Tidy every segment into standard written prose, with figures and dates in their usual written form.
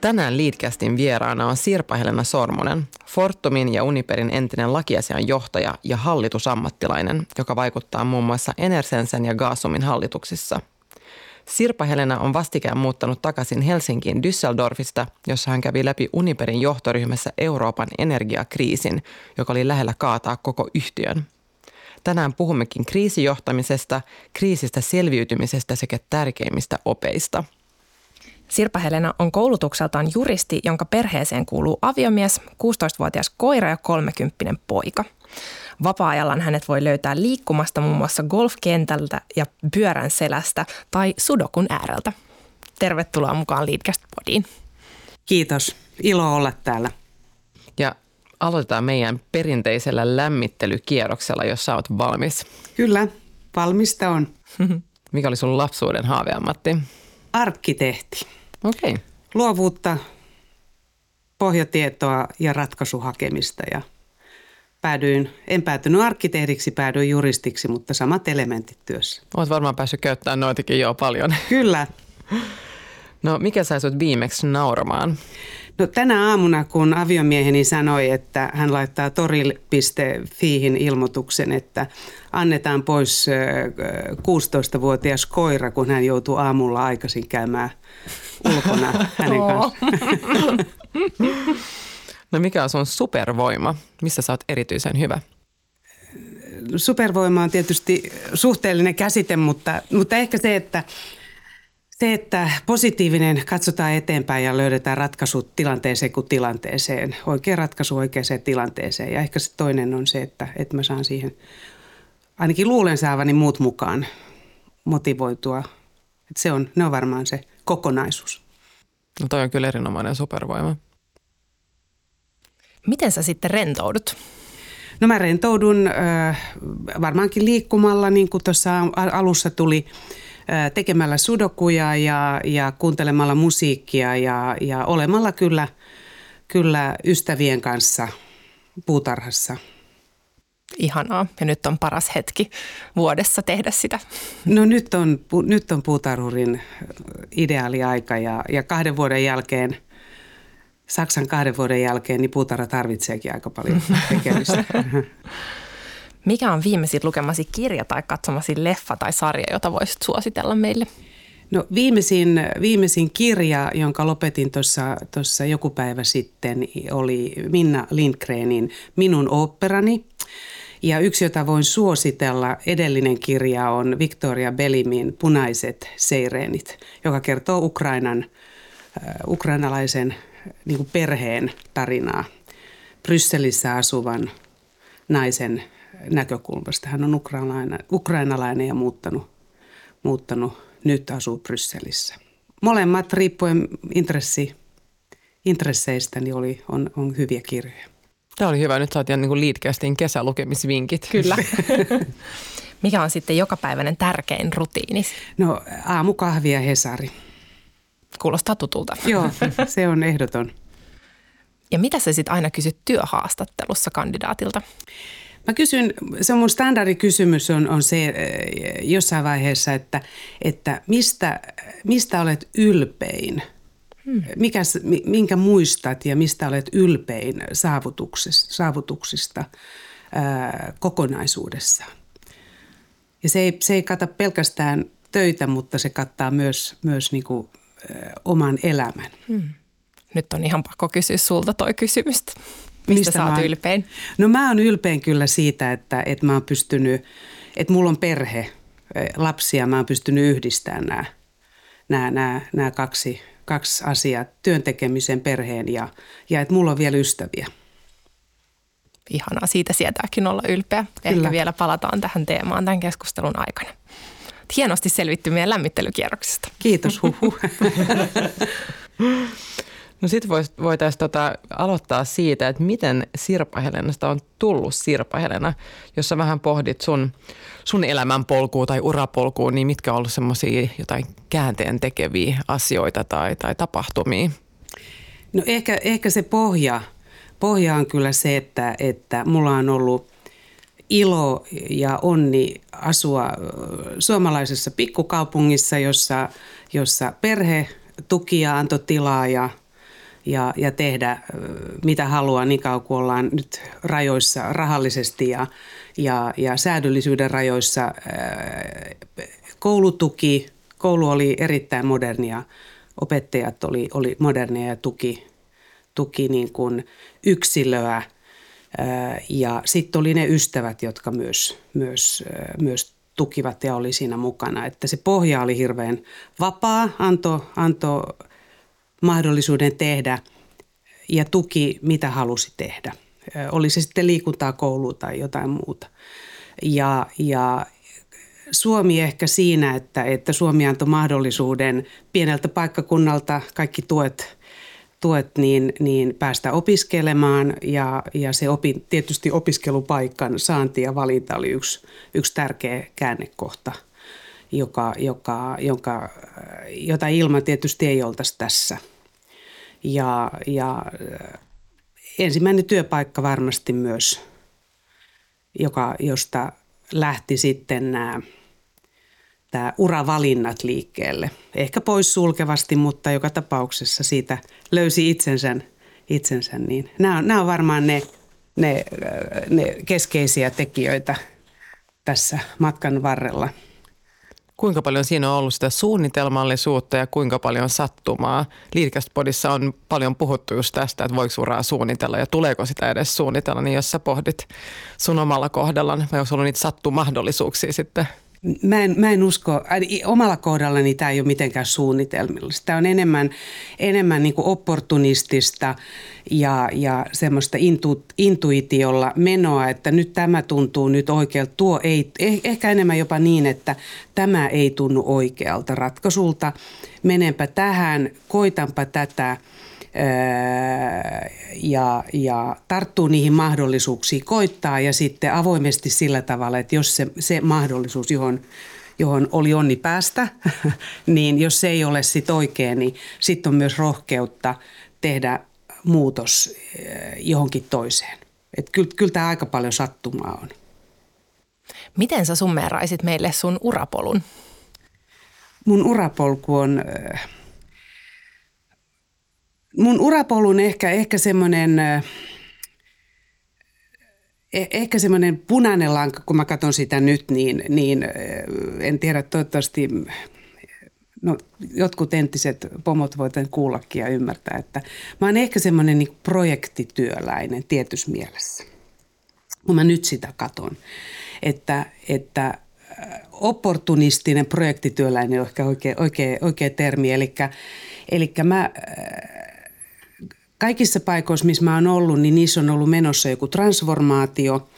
Tänään Leadcastin vieraana on Sirpa-Helena Sormunen, Fortumin ja Uniperin entinen lakiasian johtaja ja hallitusammattilainen, joka vaikuttaa muun muassa Enersensen ja Gasumin hallituksissa. Sirpa-Helena on vastikään muuttanut takaisin Helsinkiin Düsseldorfista, jossa hän kävi läpi Uniperin johtoryhmässä Euroopan energiakriisin, joka oli lähellä kaataa koko yhtiön. Tänään puhummekin kriisijohtamisesta, kriisistä selviytymisestä sekä tärkeimmistä opeista. Sirpa-Helena on koulutukseltaan juristi, jonka perheeseen kuuluu aviomies, 16-vuotias koira ja 30-vuotias poika. Vapaa-ajallaan hänet voi löytää liikkumasta muun muassa golfkentältä ja pyörän selästä tai sudokun ääreltä. Tervetuloa mukaan Leadcast-podiin. Kiitos. Ilo olla täällä. Ja aloitetaan meidän perinteisellä lämmittelykierroksella, jos sä oot valmis. Kyllä, valmista on. Mikä oli sun lapsuuden haaveammatti? Arkkitehti. Okei. Okay. Luovuutta, pohjatietoa ja ratkaisuhakemista. Ja en päätynyt arkkitehdiksi, päädyin juristiksi, mutta samat elementit työssä. Oot varmaan päässyt käyttämään noitakin jo paljon. Kyllä. No mikä sai sut viimeksi nauramaan? No tänä aamuna, kun aviomieheni sanoi, että hän laittaa toril.fiihin ilmoituksen, että annetaan pois 16-vuotias koira, kun hän joutuu aamulla aikaisin käymään ulkona hänen kanssaan. No mikä on sun supervoima? Missä sä oot erityisen hyvä? Supervoima on tietysti suhteellinen käsite, mutta ehkä se, että positiivinen, katsotaan eteenpäin ja löydetään ratkaisut tilanteeseen kuin tilanteeseen. Oikea ratkaisu oikeaan tilanteeseen. Ja ehkä se toinen on se, että mä saan siihen, ainakin luulen saavani muut mukaan, motivoitua. Että ne on varmaan se kokonaisuus. No toi on kyllä erinomainen supervoima. Miten sä sitten rentoudut? No mä rentoudun varmaankin liikkumalla, niin kuin tuossa alussa tuli, tekemällä sudokuja ja kuuntelemalla musiikkia ja olemalla kyllä ystävien kanssa puutarhassa. Ihanaa. Ja nyt on paras hetki vuodessa tehdä sitä. No nyt on puutarhurin ideaaliaika ja 2 vuoden jälkeen, Saksan 2 vuoden jälkeen, niin puutarha tarvitseekin aika paljon tekemistä. Mikä on viimeisin lukemasi kirja tai katsomasi leffa tai sarja, jota voisit suositella meille? No viimeisin kirja, jonka lopetin tuossa joku päivä sitten, oli Minna Lindgrenin Minun oopperani. Ja yksi, jota voin suositella, edellinen kirja on Victoria Belimin Punaiset seireenit, joka kertoo ukrainalaisen niin kuin perheen tarinaa. Brysselissä asuvan naisen näkökulmasta. Hän on ukrainalainen ja muuttanut. Nyt asuu Brysselissä. Molemmat riippuen intresseistä niin on hyviä kirjoja. Tämä oli hyvä. Nyt saatiin niin kuin Leadcastin kesälukemisvinkit. Kyllä. Mikä on sitten jokapäiväinen tärkein rutiini? No aamukahvi ja Hesari. Kuulostaa tutulta. Joo, se on ehdoton. Ja mitä sä sitten aina kysyt työhaastattelussa kandidaatilta? Mä kysyn, se on mun standardikysymys on se jossain vaiheessa, että mistä olet ylpein? Minkä muistat ja mistä olet ylpein saavutuksista kokonaisuudessaan? Ja se ei kata pelkästään töitä, mutta se kattaa myös niin kuin, oman elämän. Nyt on ihan pakko kysyä sulta toi kysymystä. Mistä sä oot ylpein? No mä oon ylpein kyllä siitä, että mä oon pystynyt, että mulla on perhe, lapsia, mä oon pystynyt yhdistämään nämä kaksi asiaa, työn tekemisen, perheen ja että mulla on vielä ystäviä. ihanaa, siitä sietääkin olla ylpeä. Kyllä. Ehkä vielä palataan tähän teemaan tämän keskustelun aikana. Hienosti selvitty meidän lämmittelykierroksesta. Kiitos, huhu. No sitten voitaisiin aloittaa siitä, että miten Sirpa-Helenasta on tullut Sirpa-Helena, jos sä vähän pohdit sun elämänpolkua tai urapolkua, niin mitkä on ollut semmoisia jotain käänteentekeviä asioita tai tapahtumia? No ehkä se pohja on kyllä se, että mulla on ollut ilo ja onni asua suomalaisessa pikkukaupungissa, jossa perhe tuki ja antoi tilaa ja tehdä mitä haluaa niin kauan kuin ollaan nyt rajoissa rahallisesti ja säädöllisyyden rajoissa. Koulu oli erittäin modernia, opettajat oli modernia ja tuki niin kuin yksilöä. Ja sitten oli ne ystävät, jotka myös tukivat ja oli siinä mukana. Että se pohja oli hirveän vapaa, antoi mahdollisuuden tehdä ja tuki, mitä halusi tehdä. Oli se sitten liikuntaa, koulua tai jotain muuta. Ja Suomi ehkä siinä, että Suomi antoi mahdollisuuden pieneltä paikkakunnalta kaikki tuet niin päästä opiskelemaan ja se tietysti opiskelupaikan saanti ja valinta oli yksi tärkeä käännekohta, jota ilman tietysti ei oltaisi tässä. Ja ensimmäinen työpaikka varmasti myös, josta lähti sitten nämä uravalinnat liikkeelle. Ehkä poissulkevasti, mutta joka tapauksessa siitä löysi itsensä niin. Nämä on varmaan ne keskeisiä tekijöitä tässä matkan varrella. Kuinka paljon siinä on ollut sitä suunnitelmallisuutta ja kuinka paljon sattumaa? Leadcast-podissa on paljon puhuttu just tästä, että voiko uraa suunnitella ja tuleeko sitä edes suunnitella, niin jos sä pohdit sun omalla kohdallaan, vai onko ollut niitä sattumahdollisuuksia sitten? Mä en usko, omalla kohdallani tämä ei ole mitenkään suunnitelmallista. Tämä on enemmän niin kuin opportunistista ja semmoista intuitiolla menoa, että nyt tämä tuntuu nyt oikealta. Tuo ei, ehkä enemmän jopa niin, että tämä ei tunnu oikealta ratkaisulta. Menenpä tähän, koitanpa tätä ja tarttuu niihin mahdollisuuksiin, koittaa ja sitten avoimesti sillä tavalla, että jos se mahdollisuus, johon oli onni päästä, niin jos se ei ole sitten oikein, niin sitten on myös rohkeutta tehdä muutos johonkin toiseen. Että kyllä tämä aika paljon sattumaa on. Miten sä summeeraisit meille sun urapolun? Mun urapolku on... Mun urapolun ehkä semmoinen punainen lanka, kun mä katson sitä nyt, niin en tiedä, toivottavasti jotkut entiset pomot voivat kuullakin ja ymmärtää, että mä oon ehkä semmoinen niin projektityöläinen tietyssä mielessä, kun mä nyt sitä katson, että opportunistinen projektityöläinen on ehkä oikea termi, eli mä... Kaikissa paikoissa, missä mä oon ollut, niin niissä on ollut menossa joku transformaatio,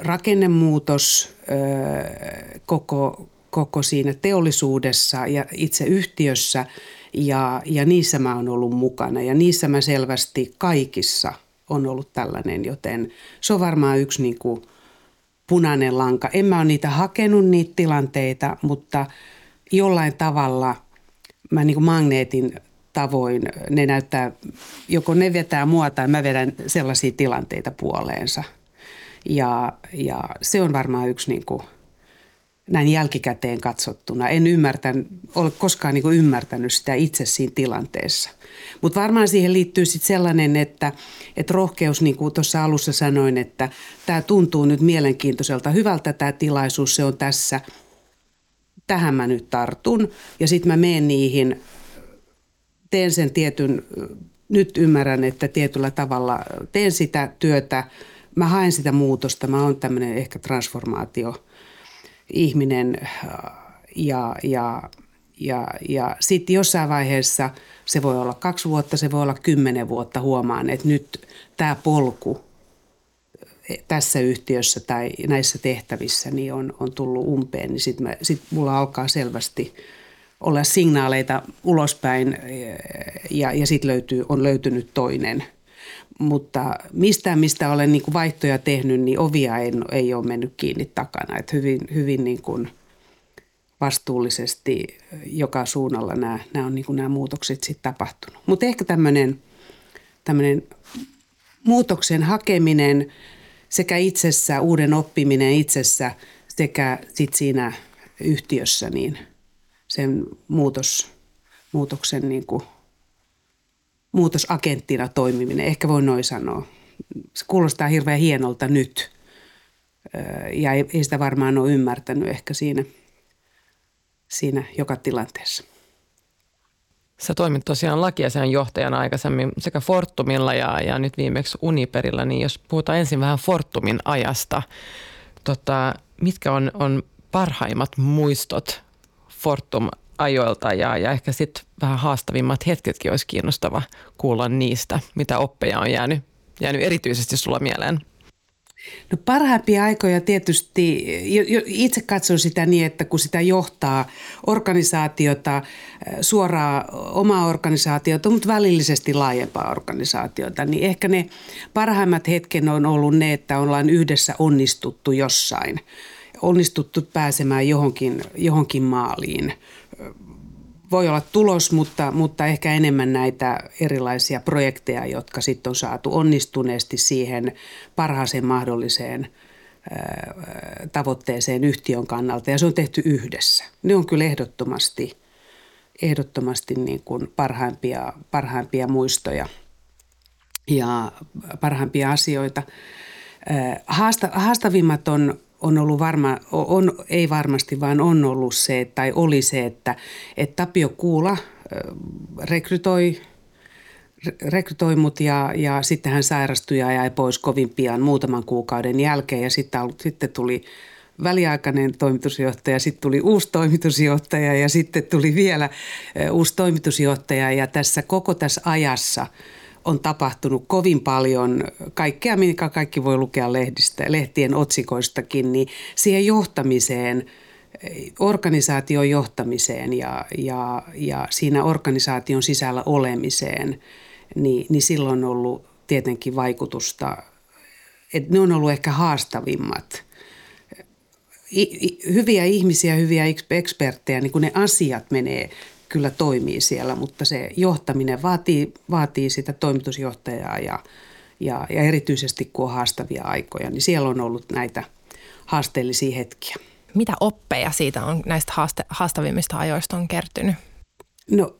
rakennemuutos koko siinä teollisuudessa ja itse yhtiössä ja niissä mä oon ollut mukana. Ja niissä mä selvästi kaikissa on ollut tällainen, joten se on varmaan yksi niin kuin punainen lanka. En mä ole niitä hakenut niitä tilanteita, mutta jollain tavalla mä niin kuin magneetin tavoin. Ne näyttää, joko ne vetää mua tai mä vedän sellaisia tilanteita puoleensa. Ja se on varmaan yksi niin kuin, näin jälkikäteen katsottuna. En ole koskaan niin kuin ymmärtänyt sitä itse siinä tilanteessa. Mutta varmaan siihen liittyy sitten sellainen, että rohkeus, niin kuin tuossa alussa sanoin, että tämä tuntuu nyt mielenkiintoiselta, hyvältä tämä tilaisuus, se on tässä. Tähän mä nyt tartun ja sitten mä menen niihin. Teen sen tietyn, nyt ymmärrän, että tietyllä tavalla teen sitä työtä, mä haen sitä muutosta, mä oon tämmöinen ehkä transformaatioihminen ja sitten jossain vaiheessa se voi olla 2 vuotta, se voi olla 10 vuotta, huomaan, että nyt tämä polku tässä yhtiössä tai näissä tehtävissä niin on tullut umpeen, niin sitten mulla alkaa selvästi olla signaaleita ulospäin ja sitten on löytynyt toinen. Mutta mistä olen niin kuin vaihtoja tehnyt, niin ovia ei ole mennyt kiinni takana. Et hyvin niin kuin vastuullisesti joka suunnalla nämä on niin kuin nämä muutokset sitten tapahtunut. Mutta ehkä tämmöinen muutoksen hakeminen sekä itsessä, uuden oppiminen itsessä sekä sitten siinä yhtiössä, niin sen muutoksen niin kuin muutosagenttina toimiminen, ehkä voi noin sanoa. Se kuulostaa hirveän hienolta nyt ja ei sitä varmaan ole ymmärtänyt ehkä siinä joka tilanteessa. Sä toimit tosiaan lakiasian johtajana aikaisemmin sekä Fortumilla ja nyt viimeksi Uniperillä, niin jos puhutaan ensin vähän Fortumin ajasta, mitkä on parhaimmat muistot Fortum-ajoilta ja ehkä sitten vähän haastavimmat hetketkin olisi kiinnostava kuulla niistä, mitä oppeja on jäänyt erityisesti sulla mieleen. No parhaimpia aikoja tietysti, itse katson sitä niin, että kun sitä johtaa organisaatiota, suoraa omaa organisaatiota, mutta välillisesti laajempaa organisaatiota, niin ehkä ne parhaimmat hetken on ollut ne, että ollaan yhdessä onnistuttu jossain, onnistuttu pääsemään johonkin maaliin. Voi olla tulos, mutta ehkä enemmän näitä erilaisia projekteja, jotka sitten on saatu onnistuneesti siihen parhaaseen mahdolliseen tavoitteeseen yhtiön kannalta. Ja se on tehty yhdessä. Ne on kyllä ehdottomasti niin kuin parhaimpia muistoja ja parhaimpia asioita. Haastavimmat on ollut että Tapio Kuula rekrytoi mut ja sitten hän sairastui ja jäi pois kovin pian muutaman kuukauden jälkeen ja sitten tuli väliaikainen toimitusjohtaja, sitten tuli uusi toimitusjohtaja ja sitten tuli vielä uusi toimitusjohtaja ja tässä ajassa on tapahtunut kovin paljon kaikkea, minkä kaikki voi lukea lehtien otsikoistakin, niin siihen johtamiseen, organisaation johtamiseen ja siinä organisaation sisällä olemiseen, niin silloin on ollut tietenkin vaikutusta, että ne on ollut ehkä haastavimmat. Hyviä ihmisiä, hyviä eksperttejä, niin kun ne asiat menee kyllä toimii siellä, mutta se johtaminen vaatii sitä toimitusjohtajaa ja erityisesti kun on haastavia aikoja, niin siellä on ollut näitä haasteellisia hetkiä. Mitä oppeja siitä on näistä haastavimmista ajoista on kertynyt? No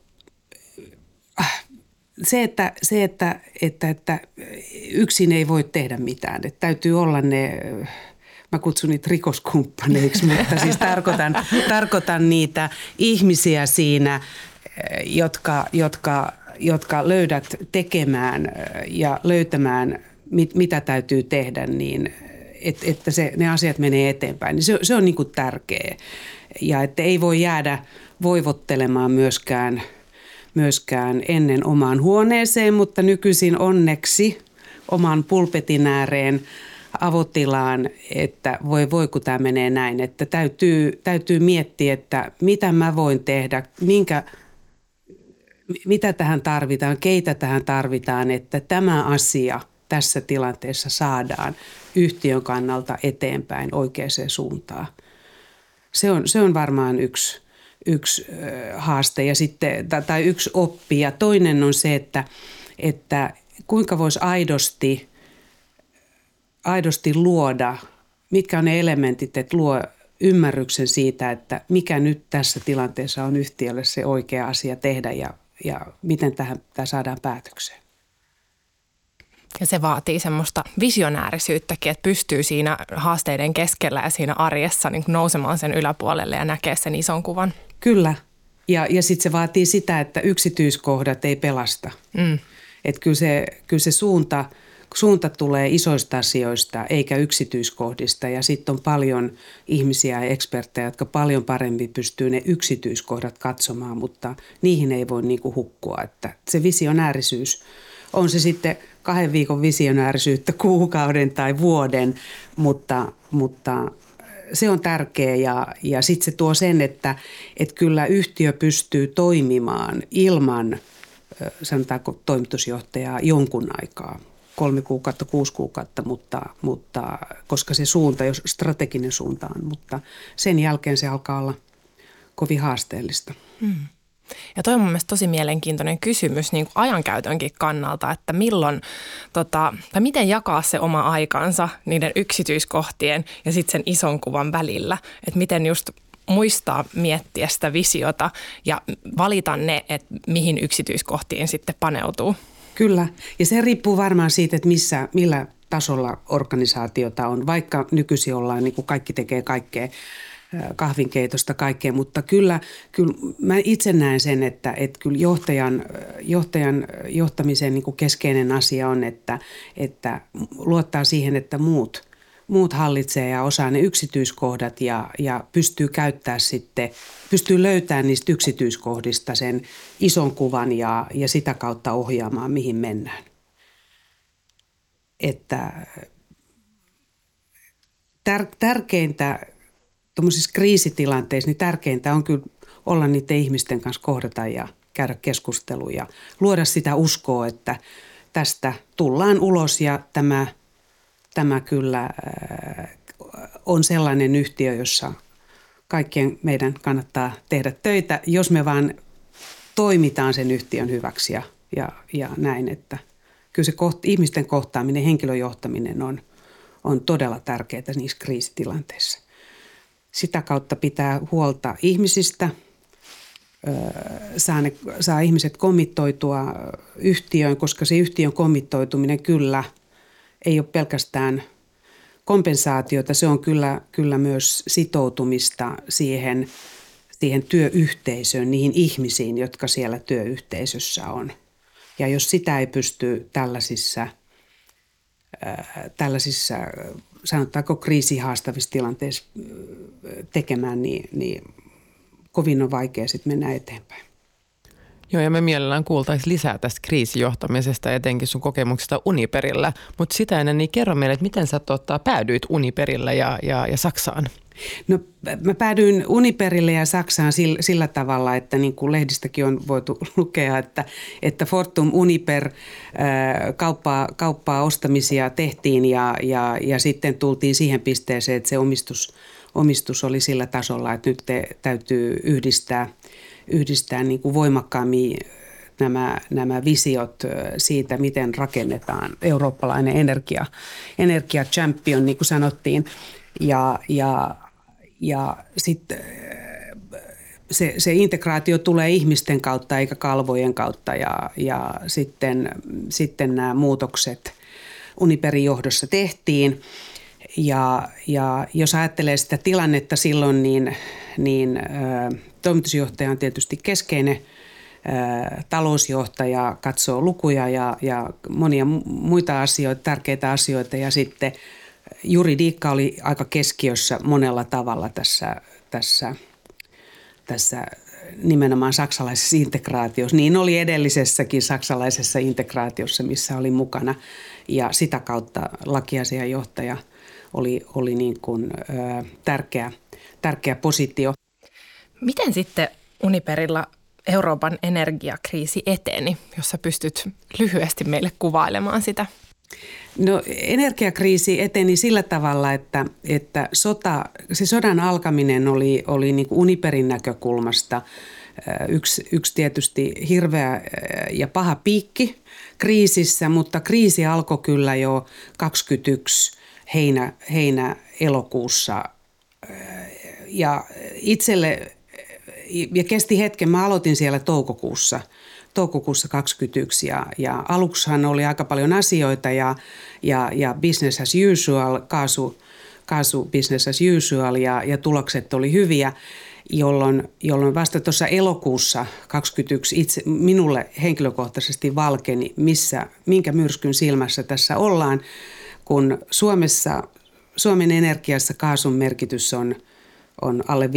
se, että yksin ei voi tehdä mitään, että täytyy olla ne... Mä kutsun niitä rikoskumppaneiksi, mutta siis tarkoitan niitä ihmisiä siinä, jotka löydät tekemään ja löytämään, mitä täytyy tehdä, niin että ne asiat menee eteenpäin. Niin se on niin kuin tärkeä ja että ei voi jäädä voivottelemaan myöskään ennen omaan huoneeseen, mutta nykyisin onneksi oman pulpetin ääreen avotilaan, että voi kun tämä menee näin, että täytyy miettiä, että mitä mä voin tehdä, mitä tähän tarvitaan, keitä tähän tarvitaan, että tämä asia tässä tilanteessa saadaan yhtiön kannalta eteenpäin oikeaan suuntaan. Se on varmaan yksi haaste ja sitten, tai yksi oppi ja toinen on se, että kuinka voisi aidosti luoda, mitkä on ne elementit, että luo ymmärryksen siitä, että mikä nyt tässä tilanteessa on yhtiölle se oikea asia tehdä ja miten tämä saadaan päätökseen. Ja se vaatii semmoista visionäärisyyttäkin, että pystyy siinä haasteiden keskellä ja siinä arjessa niin nousemaan sen yläpuolelle ja näkee sen ison kuvan. Kyllä. Ja sitten se vaatii sitä, että yksityiskohdat ei pelasta. Mm. Että kyllä se suunta tulee isoista asioista eikä yksityiskohdista ja sitten on paljon ihmisiä ja eksperttejä, jotka paljon paremmin pystyy ne yksityiskohdat katsomaan, mutta niihin ei voi niinku hukkua. Että se visionäärisyys, on se sitten 2 viikon visionäärisyyttä kuukauden tai vuoden, mutta se on tärkeä ja sitten se tuo sen, että kyllä yhtiö pystyy toimimaan ilman, sanotaanko toimitusjohtajaa jonkun aikaa, 3 kuukautta, 6 kuukautta, mutta koska se suunta, jos strateginen suunta on, mutta sen jälkeen se alkaa olla kovin haasteellista. Mm. Ja toi on mun mielestä tosi mielenkiintoinen kysymys niin kuin ajankäytönkin kannalta, että milloin, tai miten jakaa se oma aikansa niiden yksityiskohtien ja sitten sen ison kuvan välillä, että miten just muistaa miettiä sitä visiota ja valita ne, että mihin yksityiskohtiin sitten paneutuu. Kyllä, ja se riippuu varmaan siitä, että millä tasolla organisaatiota on, vaikka nykyisin ollaan, niin kuin kaikki tekee kaikkea, kahvinkeitosta kaikkea, mutta kyllä mä itse näen sen, että kyllä johtajan johtamisen niin kuin keskeinen asia on, että luottaa siihen, että muut hallitsee ja osaa ne yksityiskohdat ja pystyy käyttää sitten, pystyy löytämään niistä yksityiskohdista sen ison kuvan ja sitä kautta ohjaamaan, mihin mennään. Että tärkeintä tuollaisissa kriisitilanteissa, niin tärkeintä on kyllä olla niiden ihmisten kanssa, kohdata ja käydä keskusteluja ja luoda sitä uskoa, että tästä tullaan ulos ja tämä kyllä on sellainen yhtiö, jossa kaikkien meidän kannattaa tehdä töitä, jos me vaan toimitaan sen yhtiön hyväksi ja näin. Että kyllä se ihmisten kohtaaminen, henkilöjohtaminen on todella tärkeää niissä kriisitilanteissa. Sitä kautta pitää huolta ihmisistä, saa ihmiset kommittoitua yhtiöön, koska se yhtiön kommittoituminen kyllä ei ole pelkästään kompensaatiota, se on kyllä myös sitoutumista siihen työyhteisöön, niihin ihmisiin, jotka siellä työyhteisössä on. Ja jos sitä ei pysty tällaisissa sanotaanko kriisihaastavissa tilanteissa tekemään, niin kovin on vaikea sitten mennä eteenpäin. Joo, ja me mielellään kuultaisiin lisää tästä kriisijohtamisesta, etenkin sun kokemuksesta Uniperillä. Mutta sitä ennen, niin kerro meille, että miten sä päädyit Uniperillä ja Saksaan? No mä päädyin Uniperille ja Saksaan sillä tavalla, että niin kuin lehdistäkin on voitu lukea, että Fortum Uniper kauppaa ostamisia tehtiin ja sitten tultiin siihen pisteeseen, että se omistus oli sillä tasolla, että nyt täytyy yhdistää niin kuin voimakkaammin nämä visiot siitä, miten rakennetaan eurooppalainen energiachampion, niin kuin sanottiin. Ja sitten se integraatio tulee ihmisten kautta eikä kalvojen kautta ja sitten nämä muutokset Uniperin johdossa tehtiin. Ja jos ajattelee sitä tilannetta silloin, niin toimitusjohtaja on tietysti keskeinen, talousjohtaja katsoo lukuja ja monia muita asioita, tärkeitä asioita, ja sitten juridiikka oli aika keskiössä monella tavalla tässä nimenomaan saksalaisessa integraatiossa. Niin oli edellisessäkin saksalaisessa integraatiossa, missä oli mukana, ja sitä kautta lakiasianjohtaja oli niin kuin, tärkeä positio. Miten sitten Uniperilla Euroopan energiakriisi eteni, jos sä pystyt lyhyesti meille kuvailemaan sitä? No, energiakriisi eteni sillä tavalla, että sodan alkaminen oli niin kuin Uniperin näkökulmasta yksi tietysti hirveä ja paha piikki kriisissä, mutta kriisi alkoi kyllä jo 21 heinä-elokuussa ja itselle ja kesti hetken. Mä aloitin siellä toukokuussa 2021 ja aluksihan oli aika paljon asioita ja business as usual, kaasu business as usual ja tulokset oli hyviä, jolloin vasta tuossa elokuussa 2021 minulle henkilökohtaisesti valkeni, minkä myrskyn silmässä tässä ollaan, kun Suomen energiassa kaasun merkitys on alle 5%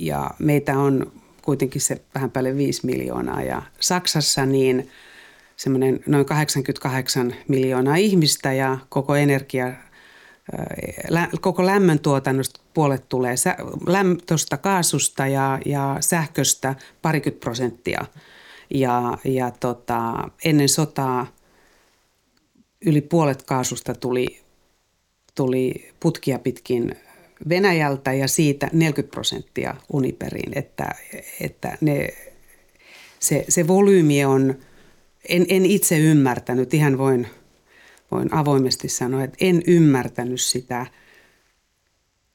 ja meitä on kuitenkin se vähän päälle 5 miljoonaa. Ja Saksassa niin semmoinen noin 88 miljoonaa ihmistä ja koko lämmöntuotannosta puolet tulee tuosta kaasusta ja sähköstä 20%. Ja ennen sotaa yli puolet kaasusta tuli putkia pitkin Venäjältä ja siitä 40% Uniperiin, että se volyymi on, en itse ymmärtänyt, ihan voin avoimesti sanoa, että en ymmärtänyt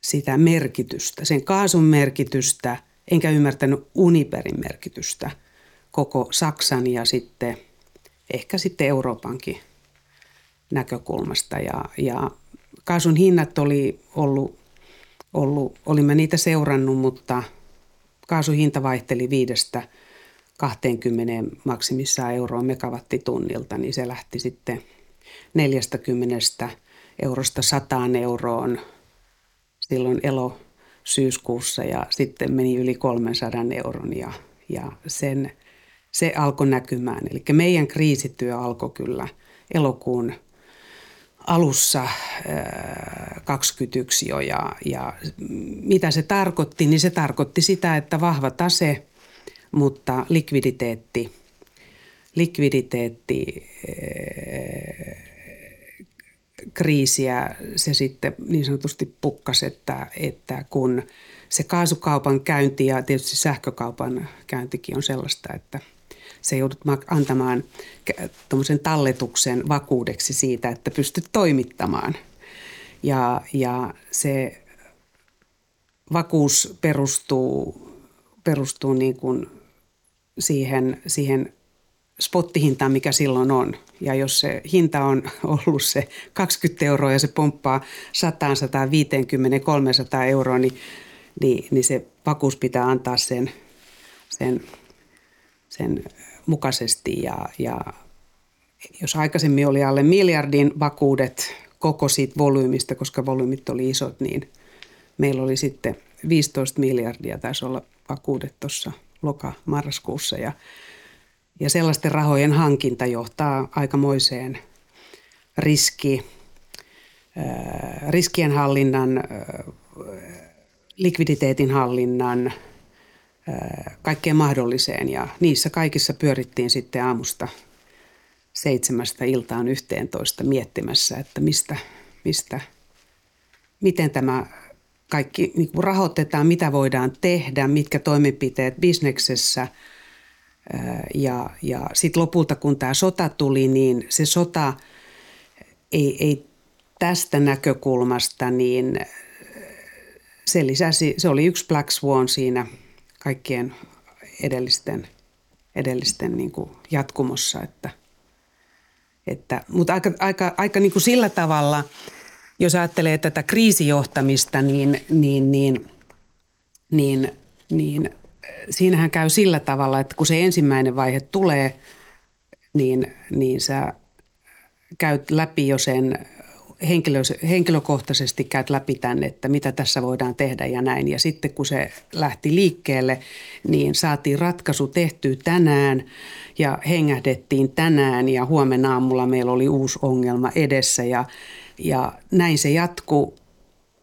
sitä merkitystä, sen kaasun merkitystä, enkä ymmärtänyt Uniperin merkitystä koko Saksan ja sitten ehkä sitten Euroopankin näkökulmasta. Ja kaasun hinnat oli ollut, olimme niitä seurannut, mutta kaasun hinta vaihteli 5–20 maksimissaan euroa megawattitunnilta, niin se lähti sitten 40 eurosta 100 euroon silloin syyskuussa ja sitten meni yli 300 euron ja se alkoi näkymään. Eli meidän kriisityö alkoi kyllä elokuun alussa 2021 jo ja mitä se tarkoitti, niin se tarkoitti sitä, että vahva tase, mutta kriisiä se sitten niin sanotusti pukkasi, että kun se kaasukaupan käynti ja tietysti sähkökaupan käyntikin on sellaista, että se joudut antamaan tuommoisen talletuksen vakuudeksi siitä, että pystyt toimittamaan. Ja se vakuus perustuu niin kuin siihen spottihintaan, mikä silloin on. Ja jos se hinta on ollut se 20 euroa ja se pomppaa 100, 150, 300 euroa, niin se vakuus pitää antaa sen mukaisesti. Ja jos aikaisemmin oli alle miljardin vakuudet koko siitä volyymista, koska volyymit oli isot, niin meillä oli sitten 15 miljardia taisi olla vakuudet tuossa marraskuussa. Ja sellaisten rahojen hankinta johtaa aikamoiseen riskien hallinnan, likviditeetin hallinnan, kaikkeen mahdolliseen. Ja niissä kaikissa pyörittiin sitten aamusta 7 iltaan 11 miettimässä, että miten tämä kaikki niin kuin rahoitetaan, mitä voidaan tehdä, mitkä toimenpiteet bisneksessä. Ja sitten lopulta, kun tämä sota tuli, niin se sota ei tästä näkökulmasta, niin se oli yksi Black Swan siinä kaikkien edellisten niin kuin jatkumossa. Mutta aika niin kuin sillä tavalla, jos ajattelee tätä kriisijohtamista, niin siinähän käy sillä tavalla, että kun se ensimmäinen vaihe tulee, niin sä käyt läpi jo sen henkilökohtaisesti käyt läpi tämän, että mitä tässä voidaan tehdä ja näin. Ja sitten kun se lähti liikkeelle, niin saatiin ratkaisu tehtyä tänään ja hengähdettiin tänään ja huomenna aamulla meillä oli uusi ongelma edessä ja näin se jatkuu.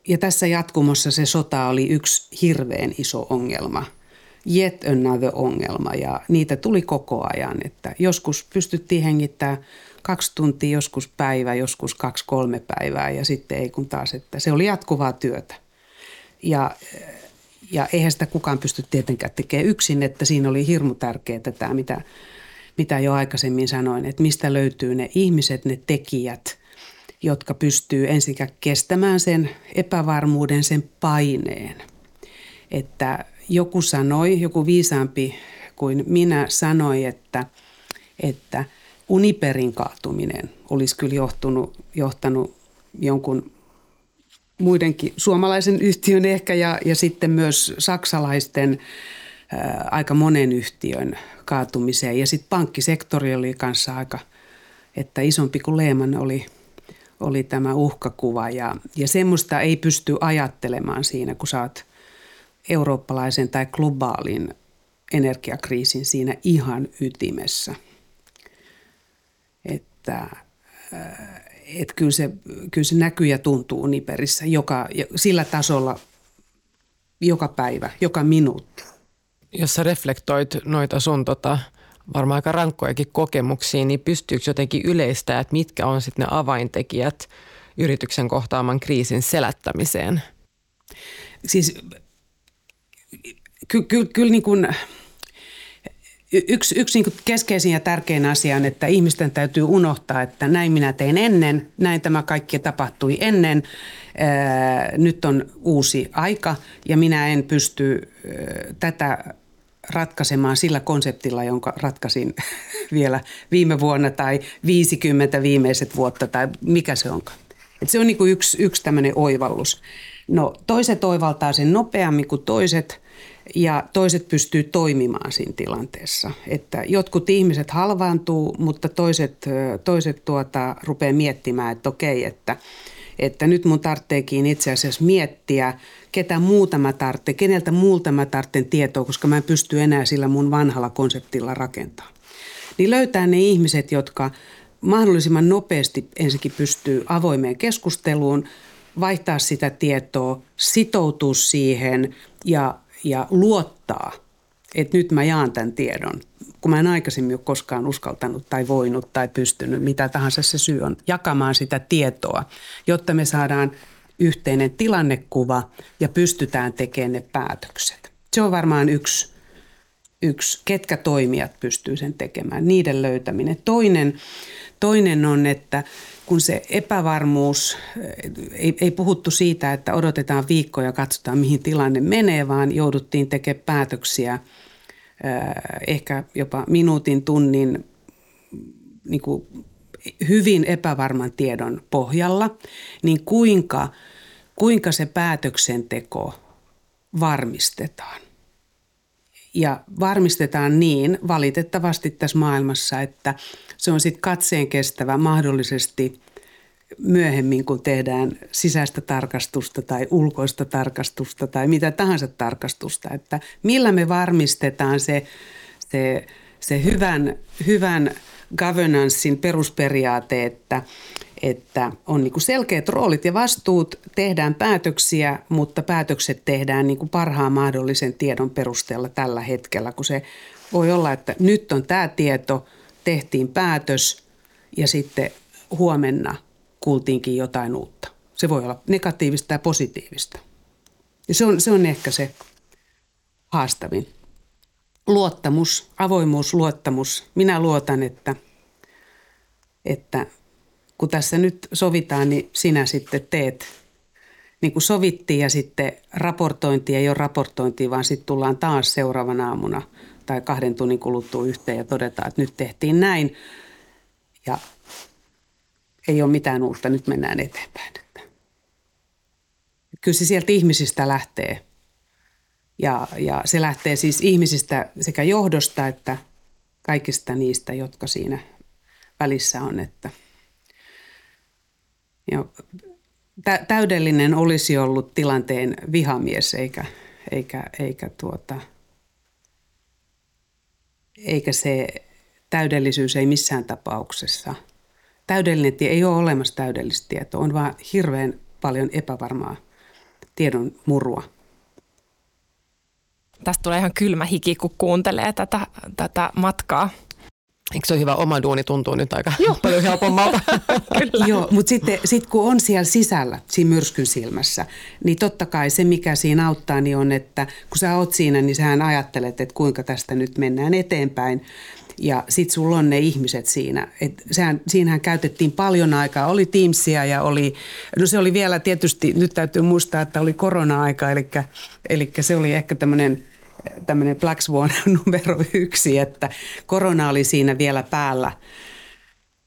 Ja tässä jatkumossa se sota oli yksi hirveän iso ongelma. Yet another ongelma ja niitä tuli koko ajan, että joskus pystyttiin hengittämään 2 tuntia, joskus päivä, joskus 2-3 päivää ja sitten ei kun taas, että se oli jatkuvaa työtä. Ja eihän sitä kukaan pysty tietenkään tekemään yksin, että siinä oli hirmu tärkeää tämä, mitä jo aikaisemmin sanoin, että mistä löytyy ne ihmiset, ne tekijät, jotka pystyy ensinnäkin kestämään sen epävarmuuden, sen paineen, että joku viisaampi kuin minä sanoi, että Uniperin kaatuminen olisi kyllä johtanut jonkun muidenkin suomalaisen yhtiön ehkä ja sitten myös saksalaisten aika monen yhtiön kaatumiseen. Ja sitten pankkisektori oli kanssa aika, että isompi kuin Lehman oli tämä uhkakuva ja semmoista ei pysty ajattelemaan siinä, kun sä oot eurooppalaisen tai globaalin energiakriisin siinä ihan ytimessä. että kyllä se näkyy ja tuntuu Uniperissä sillä tasolla joka päivä, joka minuutti. Jos sä reflektoit noita sun varmaan aika rankkojakin kokemuksia, niin pystyykö jotenkin yleistää, että mitkä on sitten ne avaintekijät yrityksen kohtaaman kriisin selättämiseen? Siis kyllä niin kuin yksi niin kuin keskeisin ja tärkein asia on, että ihmisten täytyy unohtaa, että näin minä tein ennen, näin tämä kaikki tapahtui ennen, nyt on uusi aika ja minä en pysty tätä ratkaisemaan sillä konseptilla, jonka ratkaisin vielä viime vuonna tai 50 viimeiset vuotta tai mikä se onkaan. Et se on niin kuin yksi tämmöinen oivallus. No toiset oivaltaa sen nopeammin kuin toiset ja toiset pystyy toimimaan siinä tilanteessa. Että jotkut ihmiset halvaantuu, mutta toiset rupeaa miettimään, että okei, että nyt mun tarvitseekin itse asiassa miettiä, keneltä muulta mä tarvitsen tietoa, koska mä en pysty enää sillä mun vanhalla konseptilla rakentamaan. Niin löytää ne ihmiset, jotka mahdollisimman nopeasti ensinnäkin pystyy avoimeen keskusteluun, vaihtaa sitä tietoa, sitoutua siihen ja luottaa, että nyt mä jaan tämän tiedon, kun mä en aikaisemmin ole koskaan uskaltanut tai voinut tai pystynyt, mitä tahansa se syy on, jakamaan sitä tietoa, jotta me saadaan yhteinen tilannekuva ja pystytään tekemään ne päätökset. Se on varmaan yksi, ketkä toimijat pystyy sen tekemään, niiden löytäminen. Toinen on, että kun se epävarmuus, ei puhuttu siitä, että odotetaan viikkoja ja katsotaan mihin tilanne menee, vaan jouduttiin tekemään päätöksiä ehkä jopa minuutin, tunnin niin kuin hyvin epävarman tiedon pohjalla, niin kuinka se päätöksenteko varmistetaan. Ja varmistetaan niin valitettavasti tässä maailmassa, että se on sitten katseen kestävä mahdollisesti myöhemmin, kun tehdään sisäistä tarkastusta tai ulkoista tarkastusta tai mitä tahansa tarkastusta. Että millä me varmistetaan se hyvän governancein perusperiaate, että on niinku selkeät roolit ja vastuut, tehdään päätöksiä, mutta päätökset tehdään niinku parhaan mahdollisen tiedon perusteella tällä hetkellä, kun se voi olla, että nyt on tämä tieto, tehtiin päätös ja sitten huomenna kuultiinkin jotain uutta. Se voi olla negatiivista ja positiivista. Ja se on ehkä se haastavin. Luottamus, avoimuus, luottamus. Minä luotan, että kun tässä nyt sovitaan, niin sinä sitten teet. Niin kuin sovittiin ja sitten raportointi ei ole raportointia, vaan sitten tullaan taas seuraavana aamuna tai 2 tunnin kuluttua yhteen ja todetaan, että nyt tehtiin näin ja ei ole mitään uutta, nyt mennään eteenpäin. Kyllä se sieltä ihmisistä lähtee ja se lähtee siis ihmisistä sekä johdosta että kaikista niistä, jotka siinä välissä on, että ja täydellinen olisi ollut tilanteen vihamies eikä se täydellisyys ei missään tapauksessa. Täydellinen ei ole olemassa täydellistä tietoa, on vaan hirveän paljon epävarmaa tiedon murua. Tästä tulee ihan kylmä hiki, kun kuuntelee tätä matkaa. Eikö se ole hyvä? Oma duuni tuntuu nyt aika paljon helpommalta. Joo, mutta sitten kun on siellä sisällä, siinä myrskyn silmässä, niin totta kai se, mikä siinä auttaa, niin on, että kun sä oot siinä, niin sähän ajattelet, että kuinka tästä nyt mennään eteenpäin. Ja sitten sulla on ne ihmiset siinä. Siinähän käytettiin paljon aikaa. Oli Teamsia ja se oli vielä tietysti, nyt täytyy muistaa, että oli korona-aika, eli se oli ehkä tämmöinen Black Swan numero 1, että korona oli siinä vielä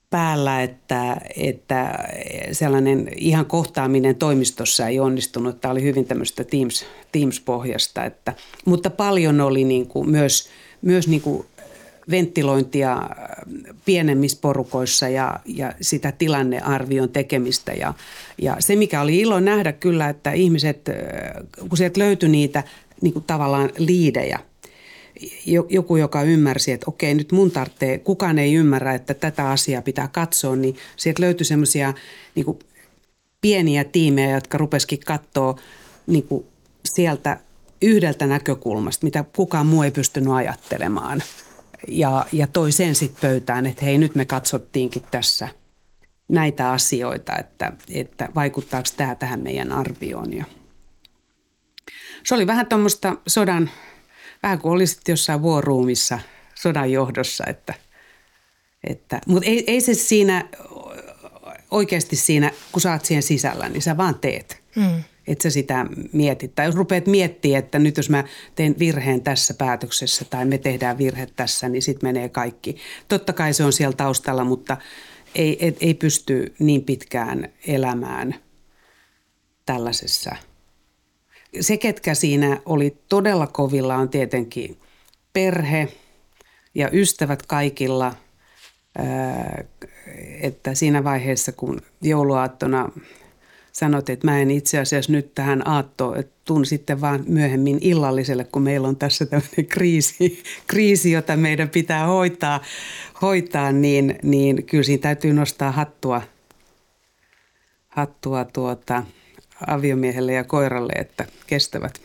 päällä että sellainen ihan kohtaaminen toimistossa ei onnistunut. Tämä oli hyvin tämmöistä Teams-pohjasta, mutta paljon oli niin kuin myös niin kuin ventilointia pienemmissä porukoissa ja sitä tilannearvion tekemistä. Ja se, mikä oli ilo nähdä kyllä, että ihmiset, kun sieltä löytyi niitä niin kuin tavallaan liidejä, joku, joka ymmärsi, että okei, nyt mun tarvitsee, kukaan ei ymmärrä, että tätä asiaa pitää katsoa, niin sieltä löytyi semmoisia niin kuin pieniä tiimejä, jotka rupesikin katsoa niin kuin sieltä yhdeltä näkökulmasta, mitä kukaan muu ei pystynyt ajattelemaan. Ja toi sen sitten pöytään, että hei, nyt me katsottiinkin tässä näitä asioita, että vaikuttaako tämä tähän meidän arvioon. Ja se oli vähän tuommoista sodan, vähän kuin olisit jossain vuoruumissa sodan johdossa, että mutta ei se siinä oikeasti siinä, kun sä oot siihen sisällä, niin sä vaan teet. Että sä sitä mietit. Tai jos rupeat miettimään, että nyt jos mä teen virheen tässä päätöksessä tai me tehdään virhe tässä, niin sit menee kaikki. Totta kai se on siellä taustalla, mutta ei pysty niin pitkään elämään tällaisessa. Se, ketkä siinä oli todella kovilla, on tietenkin perhe ja ystävät kaikilla, että siinä vaiheessa, kun jouluaattona sanot, että mä en itse asiassa nyt tähän aattoon, että tuun sitten vaan myöhemmin illalliselle, kun meillä on tässä tämmöinen kriisi jota meidän pitää hoitaa niin kyllä siinä täytyy nostaa hattua aviomiehelle ja koiralle, että kestävät.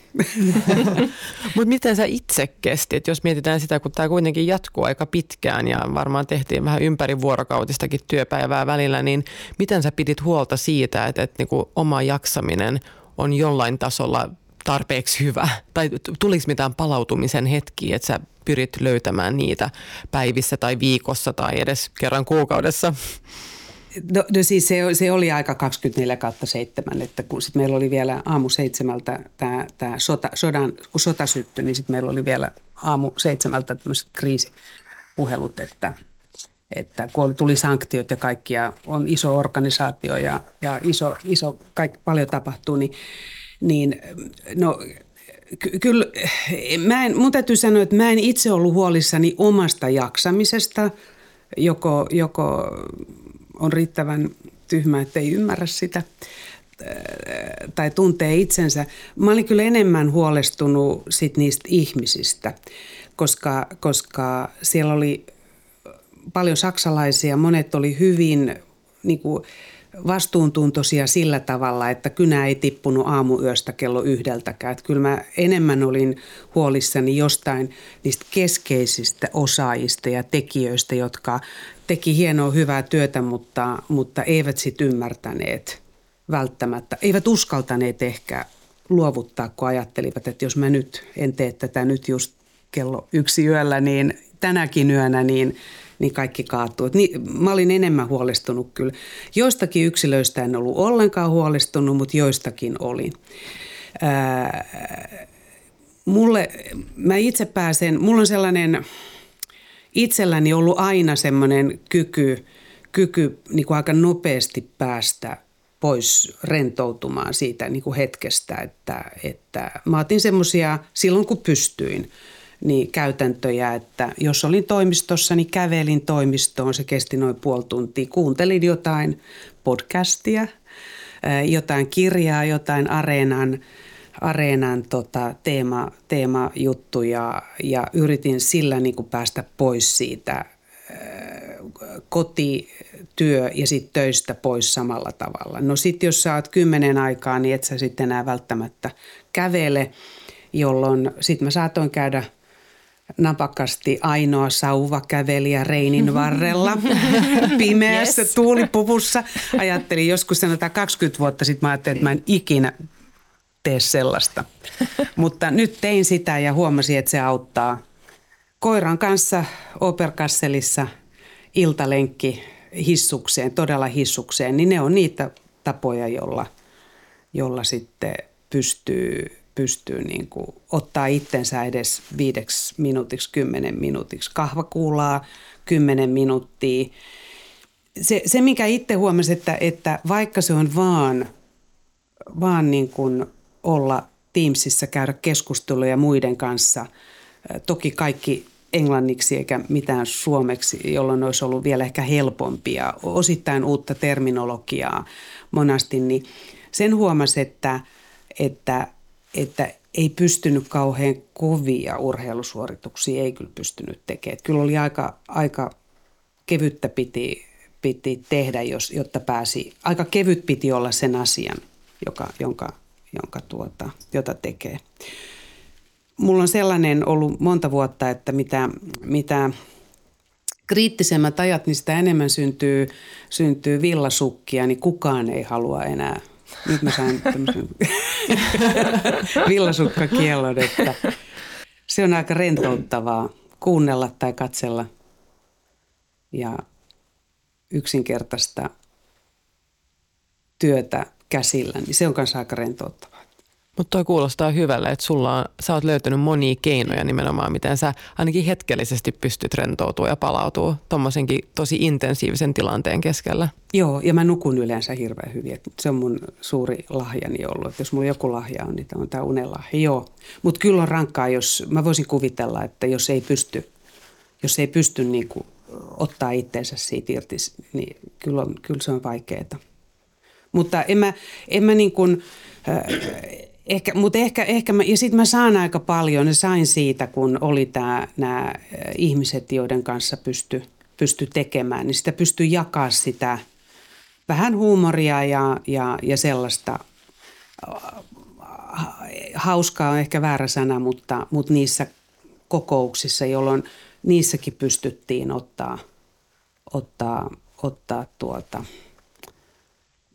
Mutta miten sä itse kestit, jos mietitään sitä, kun tämä kuitenkin jatkuu aika pitkään ja varmaan tehtiin vähän ympärivuorokautistakin työpäivää välillä, niin miten sä pidit huolta siitä, että niinku oma jaksaminen on jollain tasolla tarpeeksi hyvä? Tai tuliko mitään palautumisen hetkiä, että sä pyrit löytämään niitä päivissä tai viikossa tai edes kerran kuukaudessa? No siis se oli aika 24/7, että kun sitten meillä oli vielä aamu 7 tämä sota syttyi, niin sitten meillä oli vielä aamu 7 tämmöiset kriisipuhelut, että kun tuli sanktiot ja kaikki ja on iso organisaatio ja iso kaikki paljon tapahtuu, niin no kyllä mun täytyy sanoa, että mä en itse ollut huolissani omasta jaksamisesta, joko on riittävän tyhmä, että ei ymmärrä sitä tai tuntee itsensä. Mä olin kyllä enemmän huolestunut sit niistä ihmisistä, koska siellä oli paljon saksalaisia. Monet oli hyvin niinku vastuuntuntoisia sillä tavalla, että kynä ei tippunut aamuyöstä kello 1:00. Että kyllä mä enemmän olin huolissani jostain niistä keskeisistä osaajista ja tekijöistä, jotka teki hienoa hyvää työtä, mutta eivät sitten ymmärtäneet välttämättä, eivät uskaltaneet ehkä luovuttaa, kun ajattelivat, että jos mä nyt en tee tätä nyt just kello 1:00 yöllä, niin tänäkin yönä, niin kaikki kaatuu. Niin, mä olin enemmän huolestunut kyllä. Joistakin yksilöistä en ollut ollenkaan huolestunut, mutta joistakin olin. Mulla on sellainen itselläni ollut aina semmoinen kyky niin kuin aika nopeasti päästä pois rentoutumaan siitä niin kuin hetkestä, että mä otin semmoisia silloin kun pystyin. Niin käytäntöjä, että jos olin toimistossa, niin kävelin toimistoon. Se kesti noin puoli tuntia. Kuuntelin jotain podcastia, jotain kirjaa, jotain Areenan teemajuttuja ja yritin sillä niin kuin päästä pois siitä kotityö ja sitten töistä pois samalla tavalla. No sitten jos sä oot 10 aikaa, niin et sä sitten enää välttämättä kävele, jolloin sitten mä saatoin käydä napakasti ainoa sauvakävelijä Reinin varrella, pimeässä tuulipuvussa. Ajattelin joskus sanotaan 20 vuotta sitten, mä ajattelin, että mä en ikinä tee sellaista. Mutta nyt tein sitä ja huomasin, että se auttaa. Koiran kanssa Operkasselissa iltalenkki hissukseen, todella hissukseen, niin ne on niitä tapoja, jolla sitten pystyy niin kuin ottaa itsensä edes 5 minuutiksi, 10 minuutiksi, kahvakuulaa 10 minuuttia. Se mikä itse huomasi, että vaikka se on vaan niin kuin olla Teamsissa, käydä keskusteluja muiden kanssa, toki kaikki englanniksi eikä mitään suomeksi, jolloin olisi ollut vielä ehkä helpompia, osittain uutta terminologiaa monasti, niin sen huomasi, että ei pystynyt kauhean kovia urheilusuorituksia, ei kyllä pystynyt tekemään. Kyllä oli aika kevyttä piti tehdä, jotta pääsi, aika kevyt piti olla sen asian, jota tekee. Mulla on sellainen ollut monta vuotta, että mitä kriittisemmät ajat, niin sitä enemmän syntyy villasukkia, niin kukaan ei halua enää. Nyt mä sain tämmöisen villasukkakiellon, että se on aika rentouttavaa kuunnella tai katsella ja yksinkertaista työtä käsillä, niin se on kanssa aika rentouttavaa. Mutta toi kuulostaa hyvälle, että sä oot löytänyt monia keinoja nimenomaan, miten sä ainakin hetkellisesti pystyt rentoutumaan ja palautumaan tommosenkin tosi intensiivisen tilanteen keskellä. Joo, ja mä nukun yleensä hirveän hyvin. Se on mun suuri lahjani ollut. Et jos mulla joku lahja on, niin on tää unelahja. Joo, mutta kyllä on rankkaa, mä voisin kuvitella, että jos ei pysty niinku ottaa itteensä siitä irti, niin kyllä se on vaikeeta. Mutta en mä niin kuin... ja sitten mä saan aika paljon, ja sain siitä, kun oli nämä ihmiset, joiden kanssa pysty tekemään, niin sitä pystyi jakaa sitä vähän huumoria ja sellaista hauskaa on ehkä väärä sana, mutta niissä kokouksissa, jolloin niissäkin pystyttiin ottaa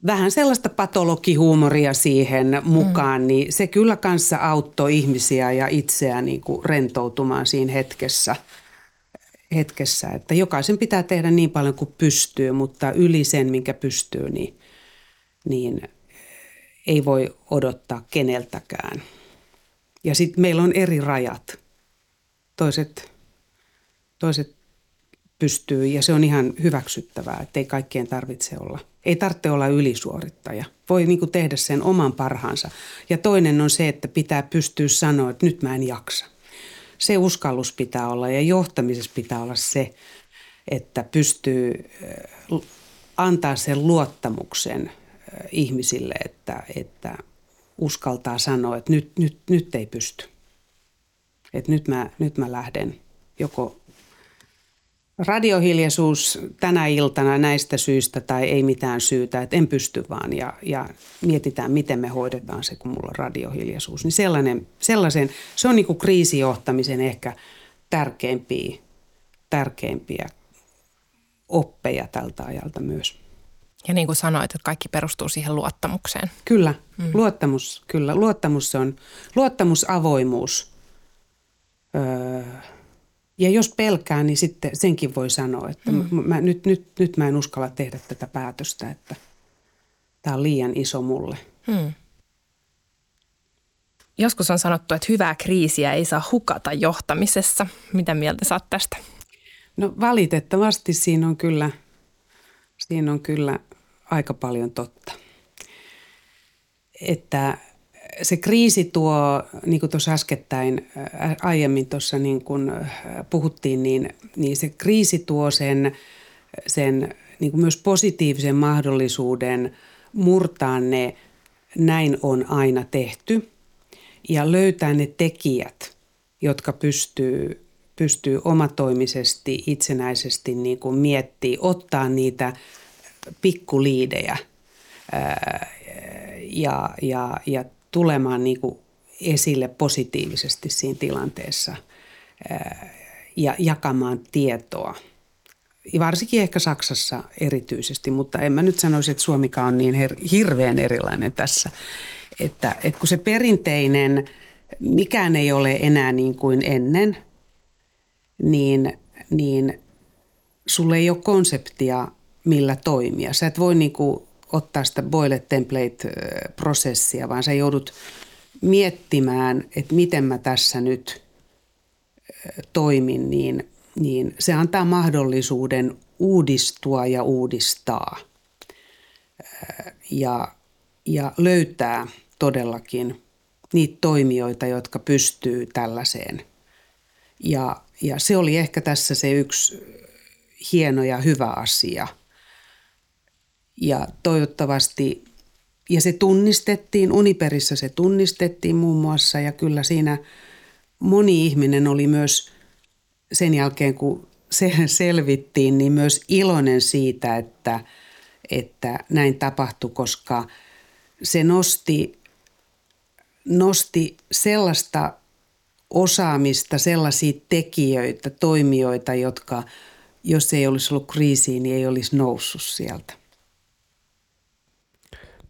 vähän sellaista patologihuumoria siihen mukaan, niin se kyllä kanssa auttoi ihmisiä ja itseään niin kuin rentoutumaan siinä hetkessä. Että jokaisen pitää tehdä niin paljon kuin pystyy, mutta yli sen, minkä pystyy, niin ei voi odottaa keneltäkään. Ja sitten meillä on eri rajat. Toiset pystyy, ja se on ihan hyväksyttävää, että ei kaikkien tarvitse olla. Ei tarvitse olla ylisuorittaja. Voi niin kuin tehdä sen oman parhaansa. Ja toinen on se, että pitää pystyä sanoa, että nyt mä en jaksa. Se uskallus pitää olla ja johtamisessa pitää olla se, että pystyy antaa sen luottamuksen ihmisille, että uskaltaa sanoa, että nyt ei pysty. Että nyt mä lähden joko... radiohiljaisuus tänä iltana näistä syistä tai ei mitään syytä, että en pysty vaan ja mietitään, miten me hoidetaan se, kun mulla on radiohiljaisuus. Niin se on niin kuin kriisijohtamisen ehkä tärkeimpiä oppeja tältä ajalta myös. Ja niin kuin sanoit, että kaikki perustuu siihen luottamukseen. Kyllä, luottamus, avoimuus. Ja jos pelkää, niin sitten senkin voi sanoa, että nyt mä en uskalla tehdä tätä päätöstä, että tää on liian iso mulle. Joskus on sanottu, että hyvää kriisiä ei saa hukata johtamisessa. Mitä mieltä sä oot tästä? No valitettavasti siinä on kyllä aika paljon totta. Että se kriisi tuo, niin kuin tuossa aiemmin tuossa niin kuin puhuttiin, niin se kriisi tuo sen niin kuin myös positiivisen mahdollisuuden murtaa ne, näin on aina tehty, ja löytää ne tekijät, jotka pystyy omatoimisesti, itsenäisesti niin kuin miettimään, ottaa niitä pikkuliidejä ja tulemaan niin kuin esille positiivisesti siinä tilanteessa ja jakamaan tietoa. Ja varsinkin ehkä Saksassa erityisesti, mutta en mä nyt sanoisi, että Suomikaan on niin hirveän erilainen tässä. Että kun se perinteinen, mikään ei ole enää niin kuin ennen, niin sulle ei ole konseptia, millä toimia. Sä et voi niin kuin ottaa sitä boilet template-prosessia, vaan sä joudut miettimään, että miten mä tässä nyt toimin, niin se antaa mahdollisuuden uudistua ja uudistaa ja löytää todellakin niitä toimijoita, jotka pystyy tällaiseen. Ja se oli ehkä tässä se yksi hieno ja hyvä asia. Ja toivottavasti Ja se tunnistettiin, Uniperissä se tunnistettiin muun muassa, ja kyllä siinä moni ihminen oli myös sen jälkeen, kun se selvittiin, niin myös iloinen siitä, että näin tapahtui, koska se nosti sellaista osaamista, sellaisia tekijöitä, toimijoita, jotka jos ei olisi ollut kriisiä, niin ei olisi noussut sieltä.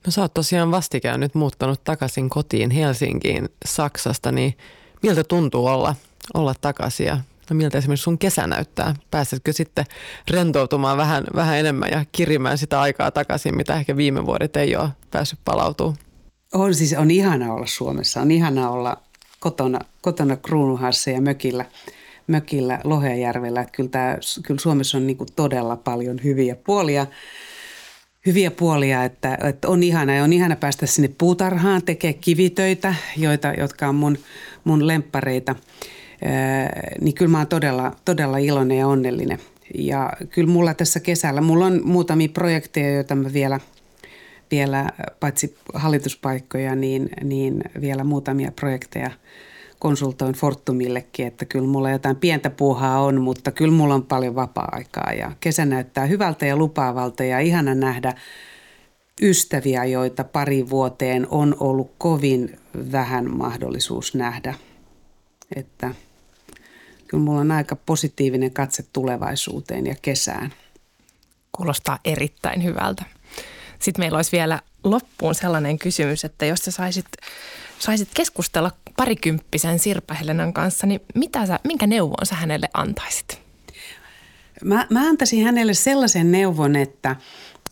No sä oot tosiaan vastikään nyt muuttanut takaisin kotiin Helsinkiin Saksasta, niin miltä tuntuu olla takaisin ja no miltä esimerkiksi sun kesä näyttää? Pääsetkö sitten rentoutumaan vähän enemmän ja kirimään sitä aikaa takaisin, mitä ehkä viime vuodet ei ole päässyt palautumaan? On ihana olla Suomessa, on ihana olla kotona Kruunuhassa ja mökillä Lohenjärvellä. Kyllä Suomessa on niin kuin todella paljon hyviä puolia, että on ihana ja on ihana päästä sinne puutarhaan tekemään kivitöitä, jotka on mun lemppareita. Niin kyllä mä oon todella iloinen ja onnellinen. Ja kyllä mulla tässä kesällä, mulla on muutamia projekteja, joita mä vielä paitsi hallituspaikkoja, niin vielä muutamia projekteja konsultoin Fortumillekin, että kyllä mulla jotain pientä puuhaa on, mutta kyllä mulla on paljon vapaa-aikaa ja kesä näyttää hyvältä ja lupaavalta ja ihana nähdä ystäviä, joita pari vuoteen on ollut kovin vähän mahdollisuus nähdä. Että kyllä mulla on aika positiivinen katse tulevaisuuteen ja kesään. Kuulostaa erittäin hyvältä. Sitten meillä olisi vielä loppuun sellainen kysymys, että jos sä saisit keskustella parikymppisen Sirpa-Helenan kanssa, niin minkä neuvon sä hänelle antaisit? Mä antaisin hänelle sellaisen neuvon,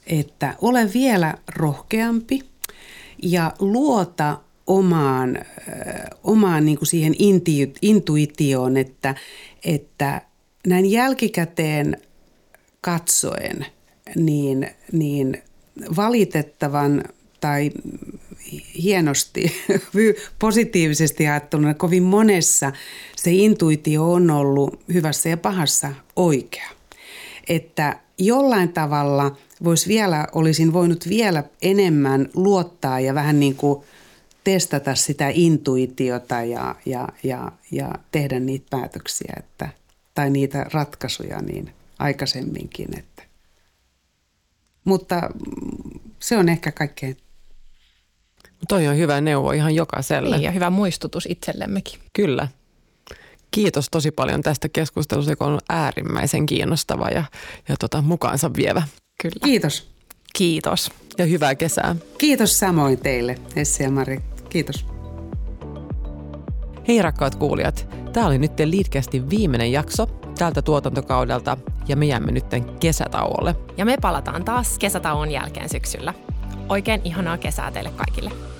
että ole vielä rohkeampi ja luota omaan niin kuin siihen intuitioon, että näin jälkikäteen katsoen niin valitettavan tai hienosti, positiivisesti ajatteluna kovin monessa se intuitio on ollut hyvässä ja pahassa oikea. Että jollain tavalla olisin voinut vielä enemmän luottaa ja vähän niin kuin testata sitä intuitiota ja tehdä niitä päätöksiä tai niitä ratkaisuja niin aikaisemminkin. Mutta se on ehkä kaikkein. Toi on hyvä neuvo ihan jokaiselle. Niin, ja hyvä muistutus itsellemmekin. Kyllä. Kiitos tosi paljon tästä keskustelusta, joka on äärimmäisen kiinnostava ja mukaansa vievä. Kyllä. Kiitos. Kiitos. Ja hyvää kesää. Kiitos samoin teille, Essi ja Mari. Kiitos. Hei rakkaat kuulijat. Tämä oli nyt Leadcastin viimeinen jakso tältä tuotantokaudelta ja me jäämme nyt kesätauolle. Ja me palataan taas kesätauon jälkeen syksyllä. Oikein ihanaa kesää teille kaikille.